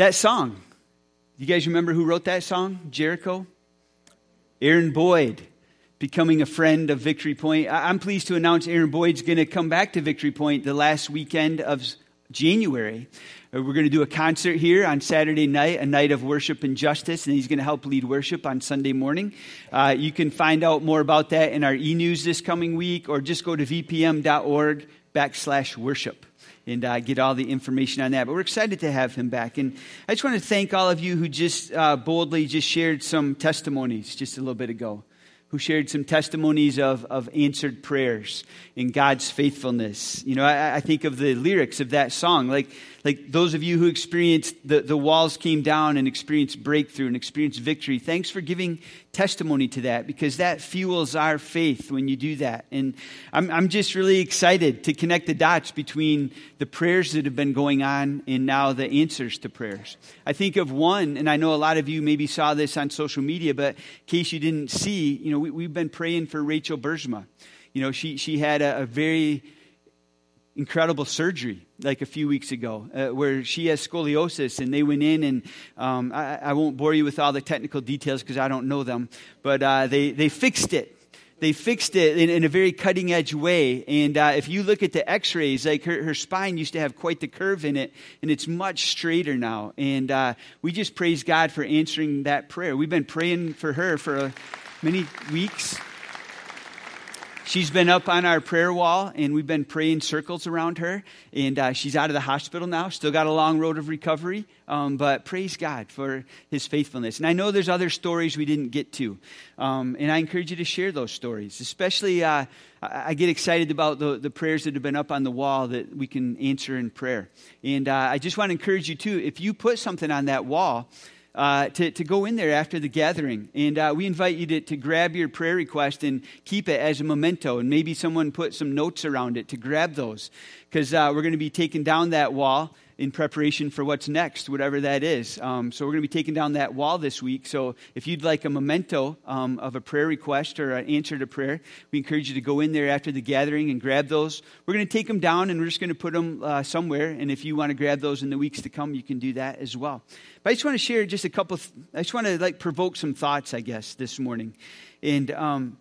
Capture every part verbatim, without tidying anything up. That song, you guys remember who wrote that song? Jericho? Aaron Boyd, becoming a friend of Victory Point. I'm pleased to announce Aaron Boyd's going to come back to Victory Point the last weekend of January. We're going to do a concert here on Saturday night, a night of worship and justice, and he's going to help lead worship on Sunday morning. Uh, you can find out more about that in our e-news this coming week, or just go to vpm.org backslash worship. and uh, get all the information on that. But we're excited to have him back. And I just want to thank all of you who just uh, boldly just shared some testimonies just a little bit ago, who shared some testimonies of, of answered prayers and God's faithfulness. You know, I, I think of the lyrics of that song, like like those of you who experienced the, the walls came down and experienced breakthrough and experienced victory. Thanks for giving testimony to that, because that fuels our faith when you do that. And I'm, I'm just really excited to connect the dots between the prayers that have been going on and now the answers to prayers. I think of one, and I know a lot of you maybe saw this on social media, but in case you didn't see, you know, we, we've been praying for Rachel Bergma. You know, she, she had a, a very incredible surgery like a few weeks ago uh, where she has scoliosis, and they went in and um, I, I won't bore you with all the technical details because I don't know them, but uh, they, they fixed it. They fixed it in, in a very cutting edge way. And uh, if you look at the x-rays, like her, her spine used to have quite the curve in it, and it's much straighter now. And uh, we just praise God for answering that prayer. We've been praying for her for uh, many weeks. She's been up on our prayer wall, and we've been praying circles around her, and uh, she's out of the hospital now, still got a long road of recovery, um, but praise God for his faithfulness. And I know there's other stories we didn't get to, um, and I encourage you to share those stories, especially uh, I get excited about the, the prayers that have been up on the wall that we can answer in prayer. And uh, I just want to encourage you, too, if you put something on that wall, Uh, to, to go in there after the gathering. And uh, we invite you to, to grab your prayer request and keep it as a memento. And maybe someone put some notes around it to grab those, because uh, we're going to be taking down that wall in preparation for what's next, whatever that is. Um, so we're going to be taking down that wall this week. So if you'd like a memento um, of a prayer request or an answer to prayer, we encourage you to go in there after the gathering and grab those. We're going to take them down, and we're just going to put them uh, somewhere. And if you want to grab those in the weeks to come, you can do that as well. But I just want to share just a couple, th- I just want to like provoke some thoughts, I guess, this morning. And um,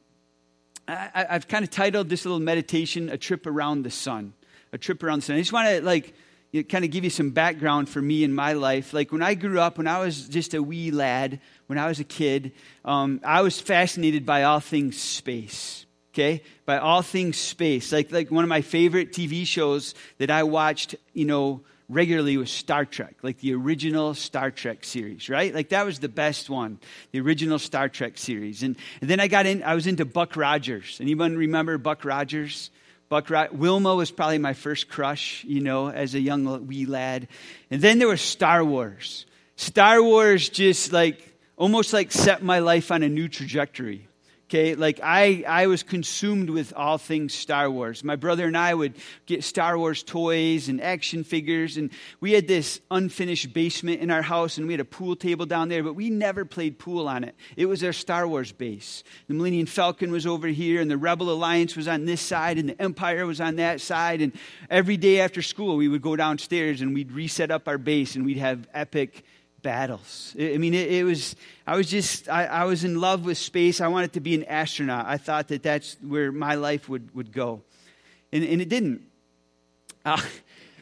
I, I've kind of titled this little meditation, A Trip Around the Sun. A Trip Around the Sun. I just want to like you know, kind of give you some background for me in my life. Like when I grew up, when I was just a wee lad, when I was a kid, um, I was fascinated by all things space. Okay, by all things space. Like like one of my favorite T V shows that I watched, you know, regularly was Star Trek, like the original Star Trek series, right? Like that was the best one, the original Star Trek series. And, and then I got in, I was into Buck Rogers. Anyone remember Buck Rogers? Buck Rogers, Wilma was probably my first crush, you know, as a young wee lad. And then there was Star Wars. Star Wars just like, almost like set my life on a new trajectory. Okay, like I, I was consumed with all things Star Wars. My brother and I would get Star Wars toys and action figures, and we had this unfinished basement in our house, and we had a pool table down there, but we never played pool on it. It was our Star Wars base. The Millennium Falcon was over here, and the Rebel Alliance was on this side, and the Empire was on that side, and every day after school, we would go downstairs, and we'd reset up our base, and we'd have epic battles. I mean, it, it was, I was just, I, I was in love with space. I wanted to be an astronaut. I thought that that's where my life would, would go. And, and it didn't. Uh,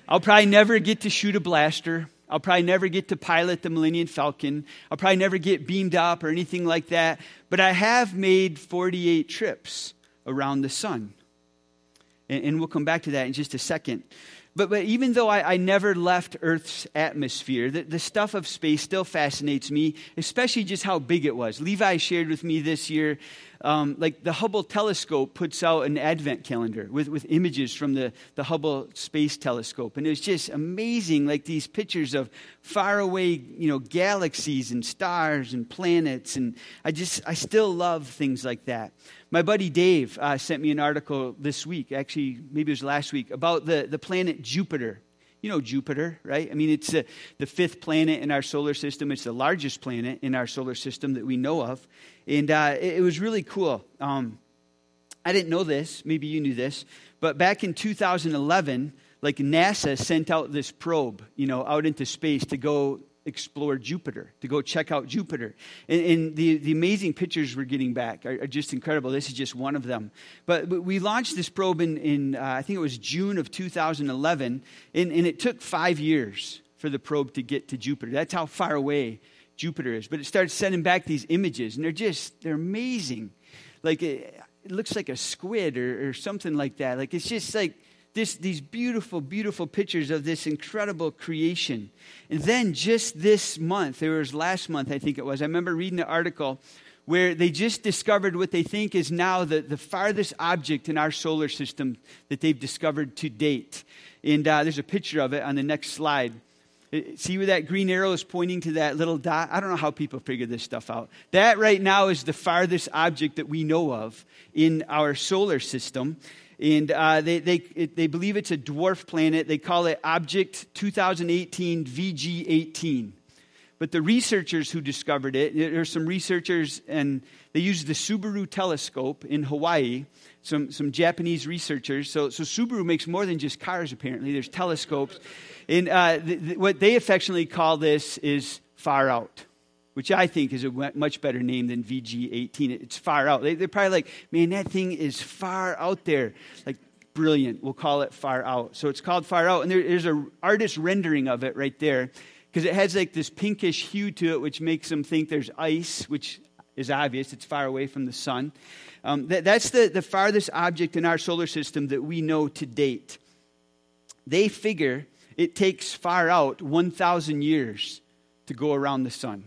I'll probably never get to shoot a blaster. I'll probably never get to pilot the Millennium Falcon. I'll probably never get beamed up or anything like that. But I have made forty-eight trips around the sun. And, and we'll come back to that in just a second. But, but even though I, I never left Earth's atmosphere, the, the stuff of space still fascinates me, especially just how big it was. Levi shared with me this year, um, like the Hubble Telescope puts out an advent calendar with, with images from the, the Hubble Space Telescope. And it was just amazing, like these pictures of faraway, you know, galaxies and stars and planets. And I just, I still love things like that. My buddy Dave uh, sent me an article this week, actually maybe it was last week, about the, the planet Jupiter. You know Jupiter, right? I mean, it's uh, the fifth planet in our solar system. It's the largest planet in our solar system that we know of. And uh, it, it was really cool. Um, I didn't know this. Maybe you knew this. But back in two thousand eleven, like NASA sent out this probe, you know, out into space to go explore Jupiter, to go check out Jupiter. And, and the, the amazing pictures we're getting back are, are just incredible. This is just one of them. But, but we launched this probe in, in uh, I think it was June of two thousand eleven, and, and it took five years for the probe to get to Jupiter. That's how far away Jupiter is. But it started sending back these images, and they're just, they're amazing. Like, it, it looks like a squid or, or something like that. Like, it's just like, This, these beautiful, beautiful pictures of this incredible creation. And then just this month, it was last month, I think it was, I remember reading an article where they just discovered what they think is now the, the farthest object in our solar system that they've discovered to date. And uh, there's a picture of it on the next slide. See where that green arrow is pointing to that little dot? I don't know how people figure this stuff out. That right now is the farthest object that we know of in our solar system. And uh, they they it, they believe it's a dwarf planet. They call it Object twenty eighteen V G eighteen. But the researchers who discovered it, there's some researchers, and they used the Subaru telescope in Hawaii, some some Japanese researchers. So so Subaru makes more than just cars, apparently. There's telescopes. And uh, th- th- what they affectionately call this is far out, which I think is a much better name than V G eighteen. It's far out. They, they're probably like, man, that thing is far out there. Like, brilliant. We'll call it far out. So it's called far out. And there, there's an artist rendering of it right there because it has like this pinkish hue to it, which makes them think there's ice, which is obvious. It's far away from the sun. Um, that, that's the, the farthest object in our solar system that we know to date. They figure it takes far out one thousand years to go around the sun.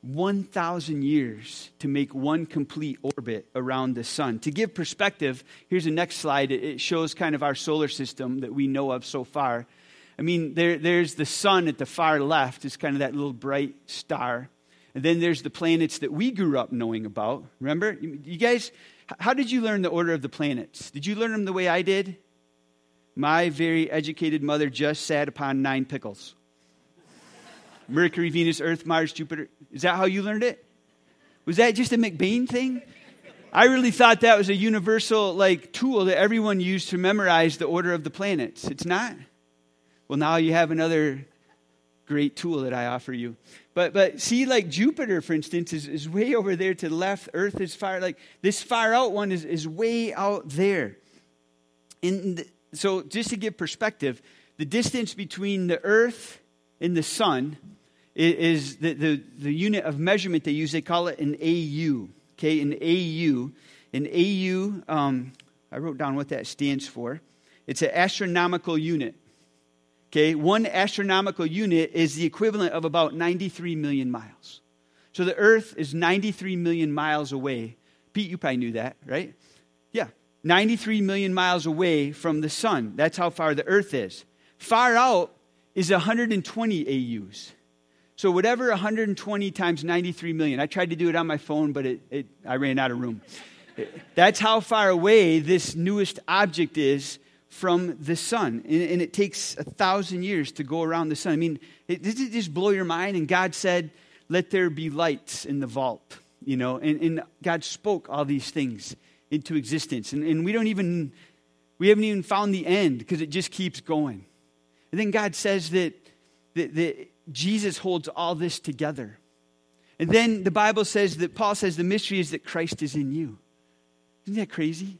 one thousand years to make one complete orbit around the sun. To give perspective, here's the next slide. It shows kind of our solar system that we know of so far. I mean, there, there's the sun at the far left. It's kind of that little bright star. And then there's the planets that we grew up knowing about. Remember? You guys, how did you learn the order of the planets? Did you learn them the way I did? My very educated mother just sat upon nine pickles. Mercury, Venus, Earth, Mars, Jupiter. Is that how you learned it? Was that just a McBain thing? I really thought that was a universal like tool that everyone used to memorize the order of the planets. It's not? Well, now you have another great tool that I offer you. But but see, like Jupiter, for instance, is, is way over there to the left. Earth is far, like this far out one is, is way out there. And th- so just to give perspective, the distance between the Earth and the sun is the, the, the unit of measurement they use. They call it an A U, okay, an A U. An A U, um, I wrote down what that stands for. It's an astronomical unit, okay? One astronomical unit is the equivalent of about ninety-three million miles. So the Earth is ninety-three million miles away. Pete, you probably knew that, right? Yeah, ninety-three million miles away from the sun. That's how far the Earth is. Far out is one hundred twenty A Us. So whatever one hundred twenty times ninety-three million. I tried to do it on my phone, but it, it, I ran out of room. That's how far away this newest object is from the sun. And, and it takes a thousand years to go around the sun. I mean, it, does it just blow your mind? And God said, let there be lights in the vault, you know. And, and God spoke all these things into existence. And, and we don't even, we haven't even found the end because it just keeps going. And then God says that, that, that Jesus holds all this together. And then the Bible says that Paul says the mystery is that Christ is in you. Isn't that crazy?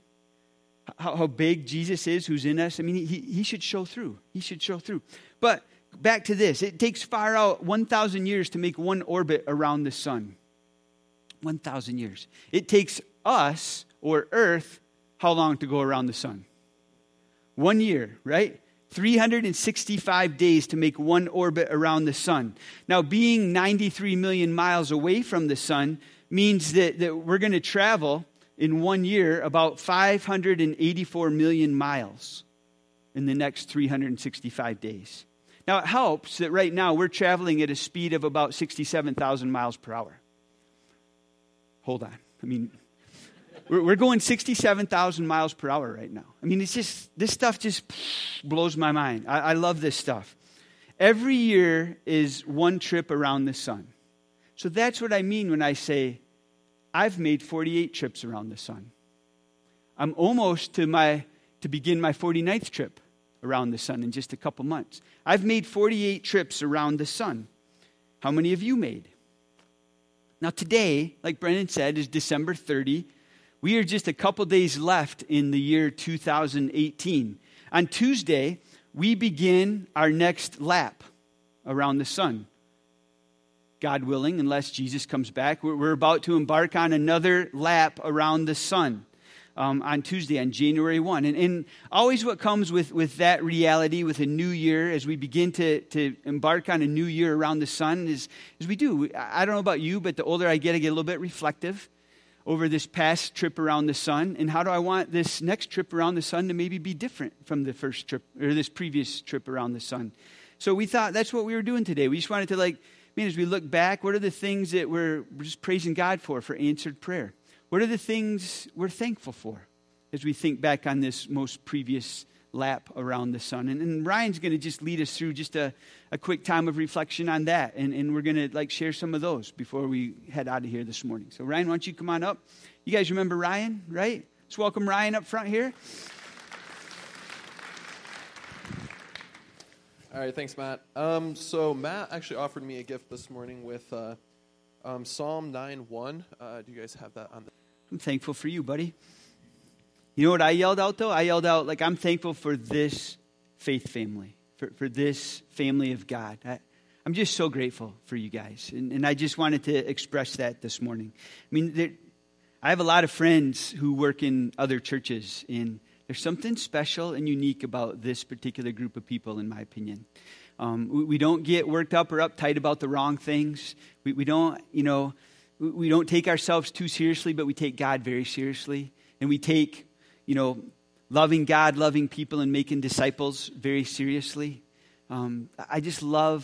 How, how big Jesus is who's in us. I mean, he, he should show through. He should show through. But back to this. It takes far out one thousand years to make one orbit around the sun. one thousand years. It takes us, or Earth, how long to go around the sun? One year, right? three hundred sixty-five days to make one orbit around the sun. Now, being ninety-three million miles away from the sun means that, that we're going to travel in one year about five hundred eighty-four million miles in the next three hundred sixty-five days. Now, it helps that right now we're traveling at a speed of about sixty-seven thousand miles per hour. Hold on. I mean, we're going sixty-seven thousand miles per hour right now. I mean, it's just, this stuff just blows my mind. I, I love this stuff. Every year is one trip around the sun. So that's what I mean when I say, I've made forty-eight trips around the sun. I'm almost to my to begin my forty-ninth trip around the sun in just a couple months. I've made forty-eight trips around the sun. How many have you made? Now today, like Brendan said, is December thirtieth. We are just a couple days left in the year two thousand eighteen. On Tuesday, we begin our next lap around the sun. God willing, unless Jesus comes back, we're about to embark on another lap around the sun um, on Tuesday, on January first. And, and always what comes with, with that reality, with a new year, as we begin to, to embark on a new year around the sun, is, is we do. I don't know about you, but the older I get, I get a little bit reflective over this past trip around the sun, and how do I want this next trip around the sun to maybe be different from the first trip, or this previous trip around the sun. So we thought that's what we were doing today. We just wanted to, like, man, as we look back, what are the things that we're just praising God for, for answered prayer? What are the things we're thankful for as we think back on this most previous lap around the sun? And, and Ryan's going to just lead us through just a, a quick time of reflection on that, and, and we're going to like share some of those before we head out of here this morning. So Ryan, why don't you come on up? You guys remember Ryan, right? Let's welcome Ryan up front here. All right, thanks, Matt. Um, so Matt actually offered me a gift this morning with uh, um, Psalm nine one. Uh, do you guys have that on the... I'm thankful for you, buddy. You know what I yelled out, though? I yelled out, like, I'm thankful for this faith family, for, for this family of God. I, I'm just so grateful for you guys, and, and I just wanted to express that this morning. I mean, there, I have a lot of friends who work in other churches, and there's something special and unique about this particular group of people, in my opinion. Um, we, we don't get worked up or uptight about the wrong things. We, we don't, you know, we, we don't take ourselves too seriously, but we take God very seriously, and we take... you know, loving God, loving people, and making disciples very seriously. Um, I just love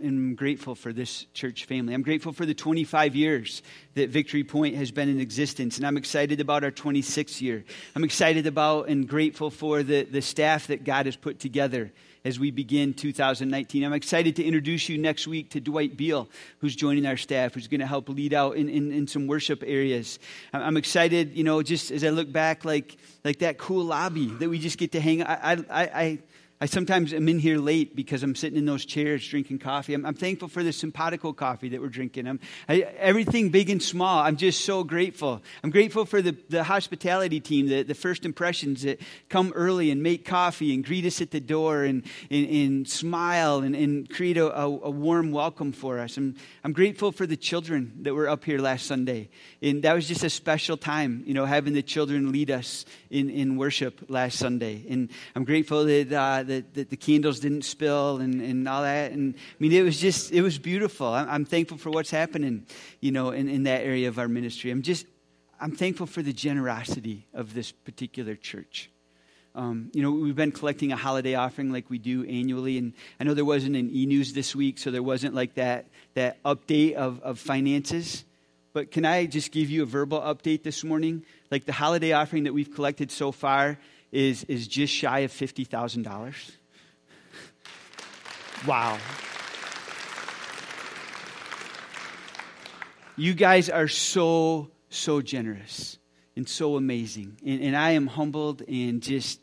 and am grateful for this church family. I'm grateful for the twenty-five years that Victory Point has been in existence, and I'm excited about our twenty-sixth year. I'm excited about and grateful for the, the staff that God has put together as we begin two thousand nineteen. I'm excited to introduce you next week to Dwight Beale, who's joining our staff, who's going to help lead out in, in, in some worship areas. I'm excited, you know, just as I look back, like like that cool lobby that we just get to hang. I I I, I sometimes am in here late because I'm sitting in those chairs drinking coffee. I'm, I'm thankful for the simpatico coffee that we're drinking. I'm I, everything big and small. I'm just so grateful. I'm grateful for the, the hospitality team, the, the first impressions that come early and make coffee and greet us at the door and and, and smile and, and create a, a, a warm welcome for us. I'm I'm grateful for the children that were up here last Sunday, and that was just a special time, you know, having the children lead us in, in worship last Sunday. And I'm grateful that. Uh, that That the candles didn't spill and, and all that. And I mean, it was just, it was beautiful. I'm, I'm thankful for what's happening, you know, in, in that area of our ministry. I'm just, I'm thankful for the generosity of this particular church. Um, you know, we've been collecting a holiday offering like we do annually. And I know there wasn't an e-news this week, so there wasn't like that, that update of, of finances. But can I just give you a verbal update this morning? Like the holiday offering that we've collected so far is is just shy of fifty thousand dollars. Wow. You guys are so, so generous and so amazing. And, and I am humbled and just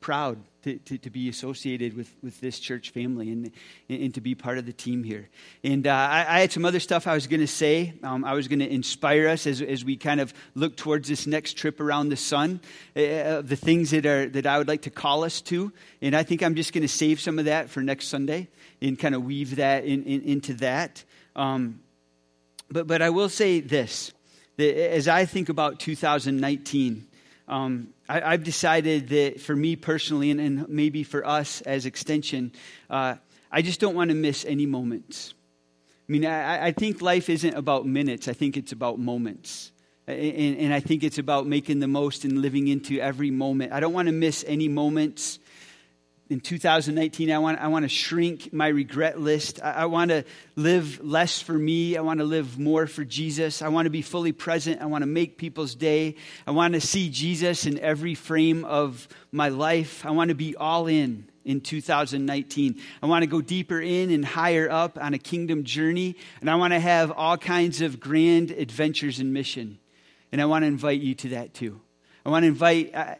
proud to, to, to be associated with, with this church family and, and, and to be part of the team here. And uh, I, I had some other stuff I was going to say. Um, I was going to inspire us as, as we kind of look towards this next trip around the sun, uh, the things that are that I would like to call us to. And I think I'm just going to save some of that for next Sunday and kind of weave that in, in, into that. Um, but, but I will say this, that as I think about two thousand nineteen, Um, I, I've decided that for me personally, and, and maybe for us as Extension, uh, I just don't want to miss any moments. I mean, I, I think life isn't about minutes. I think it's about moments. And, and I think it's about making the most and living into every moment. I don't want to miss any moments. In two thousand nineteen, I want I want to shrink my regret list. I, I want to live less for me. I want to live more for Jesus. I want to be fully present. I want to make people's day. I want to see Jesus in every frame of my life. I want to be all in in two thousand nineteen. I want to go deeper in and higher up on a kingdom journey. And I want to have all kinds of grand adventures and mission. And I want to invite you to that too. I I want to invite, I,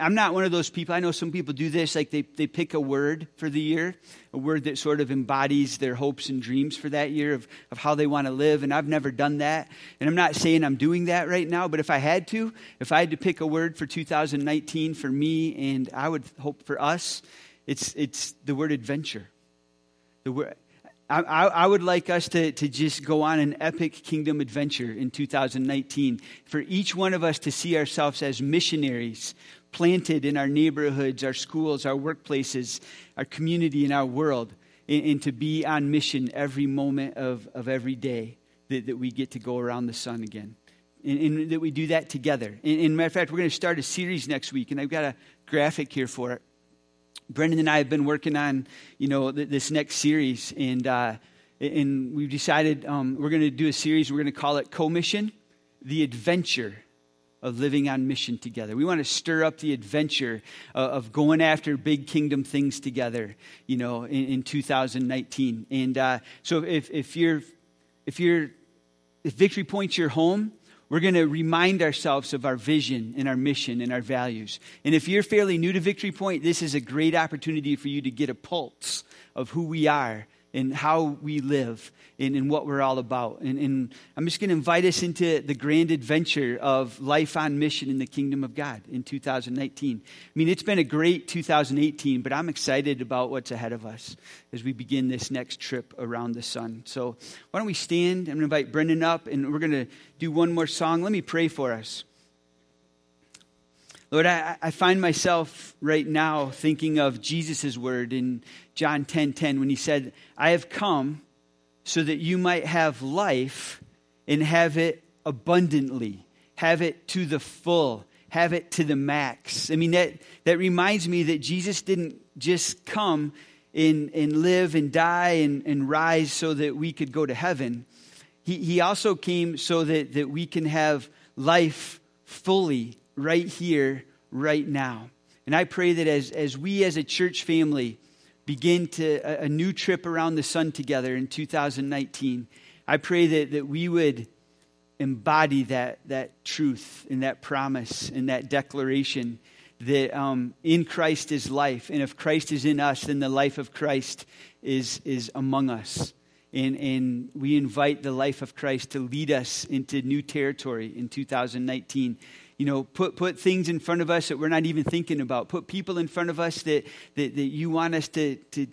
I'm not one of those people, I know some people do this, like they, they pick a word for the year, a word that sort of embodies their hopes and dreams for that year of, of how they want to live, and I've never done that, and I'm not saying I'm doing that right now, but if I had to, if I had to pick a word for two thousand nineteen for me, and I would hope for us, it's it's the word adventure. The word I, I would like us to, to just go on an epic kingdom adventure in two thousand nineteen, for each one of us to see ourselves as missionaries planted in our neighborhoods, our schools, our workplaces, our community, and our world, and, and to be on mission every moment of, of every day that, that we get to go around the sun again, and, and that we do that together. And, and matter of fact, we're going to start a series next week, and I've got a graphic here for it. Brendan and I have been working on, you know, th- this next series, and uh, and we've decided um, we're going to do a series. We're going to call it Co-Mission, the adventure of living on mission together. We want to stir up the adventure uh, of going after big kingdom things together, you know, in, in two thousand nineteen. And uh, so, if if you're if you're if Victory Point's your home, we're going to remind ourselves of our vision and our mission and our values. And if you're fairly new to Victory Point, this is a great opportunity for you to get a pulse of who we are and how we live and, and what we're all about. And, and I'm just going to invite us into the grand adventure of life on mission in the kingdom of God in two thousand nineteen. I mean, it's been a great two thousand eighteen, but I'm excited about what's ahead of us as we begin this next trip around the sun. So why don't we stand? I'm going to invite Brendan up, and we're going to do one more song. Let me pray for us. Lord, I, I find myself right now thinking of Jesus' word in John ten ten when he said, I have come so that you might have life and have it abundantly, have it to the full, have it to the max. I mean, that, that reminds me that Jesus didn't just come and, and live and die and, and rise so that we could go to heaven. He, he also came so that, that we can have life fully, right here, right now. And I pray that as, as we as a church family begin to a, a new trip around the sun together in two thousand nineteen, I pray that, that we would embody that, that truth and that promise and that declaration that um, in Christ is life. And if Christ is in us, then the life of Christ is, is among us. And, and we invite the life of Christ to lead us into new territory in two thousand nineteen. You know, put put things in front of us that we're not even thinking about. Put people in front of us that, that, that you want us to, to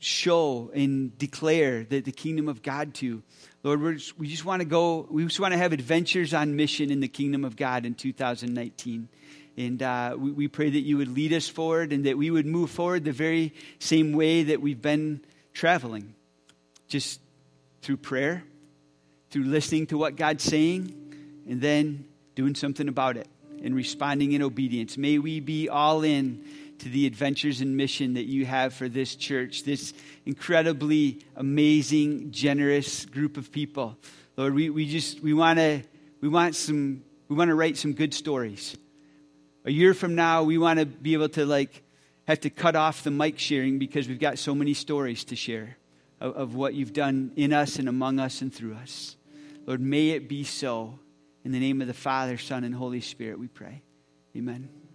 show and declare the, the kingdom of God to. Lord, we're just, we just want to go, we just want to have adventures on mission in the kingdom of God in two thousand nineteen. And uh, we, we pray that you would lead us forward and that we would move forward the very same way that we've been traveling. Just through prayer, through listening to what God's saying, and then doing something about it and responding in obedience. May we be all in to the adventures and mission that you have for this church, this incredibly amazing, generous group of people. Lord, we, we just we want to we want some we want to write some good stories. A year from now, we want to be able to like have to cut off the mic sharing because we've got so many stories to share of, of what you've done in us and among us and through us. Lord, may it be so. In the name of the Father, Son, and Holy Spirit, we pray. Amen.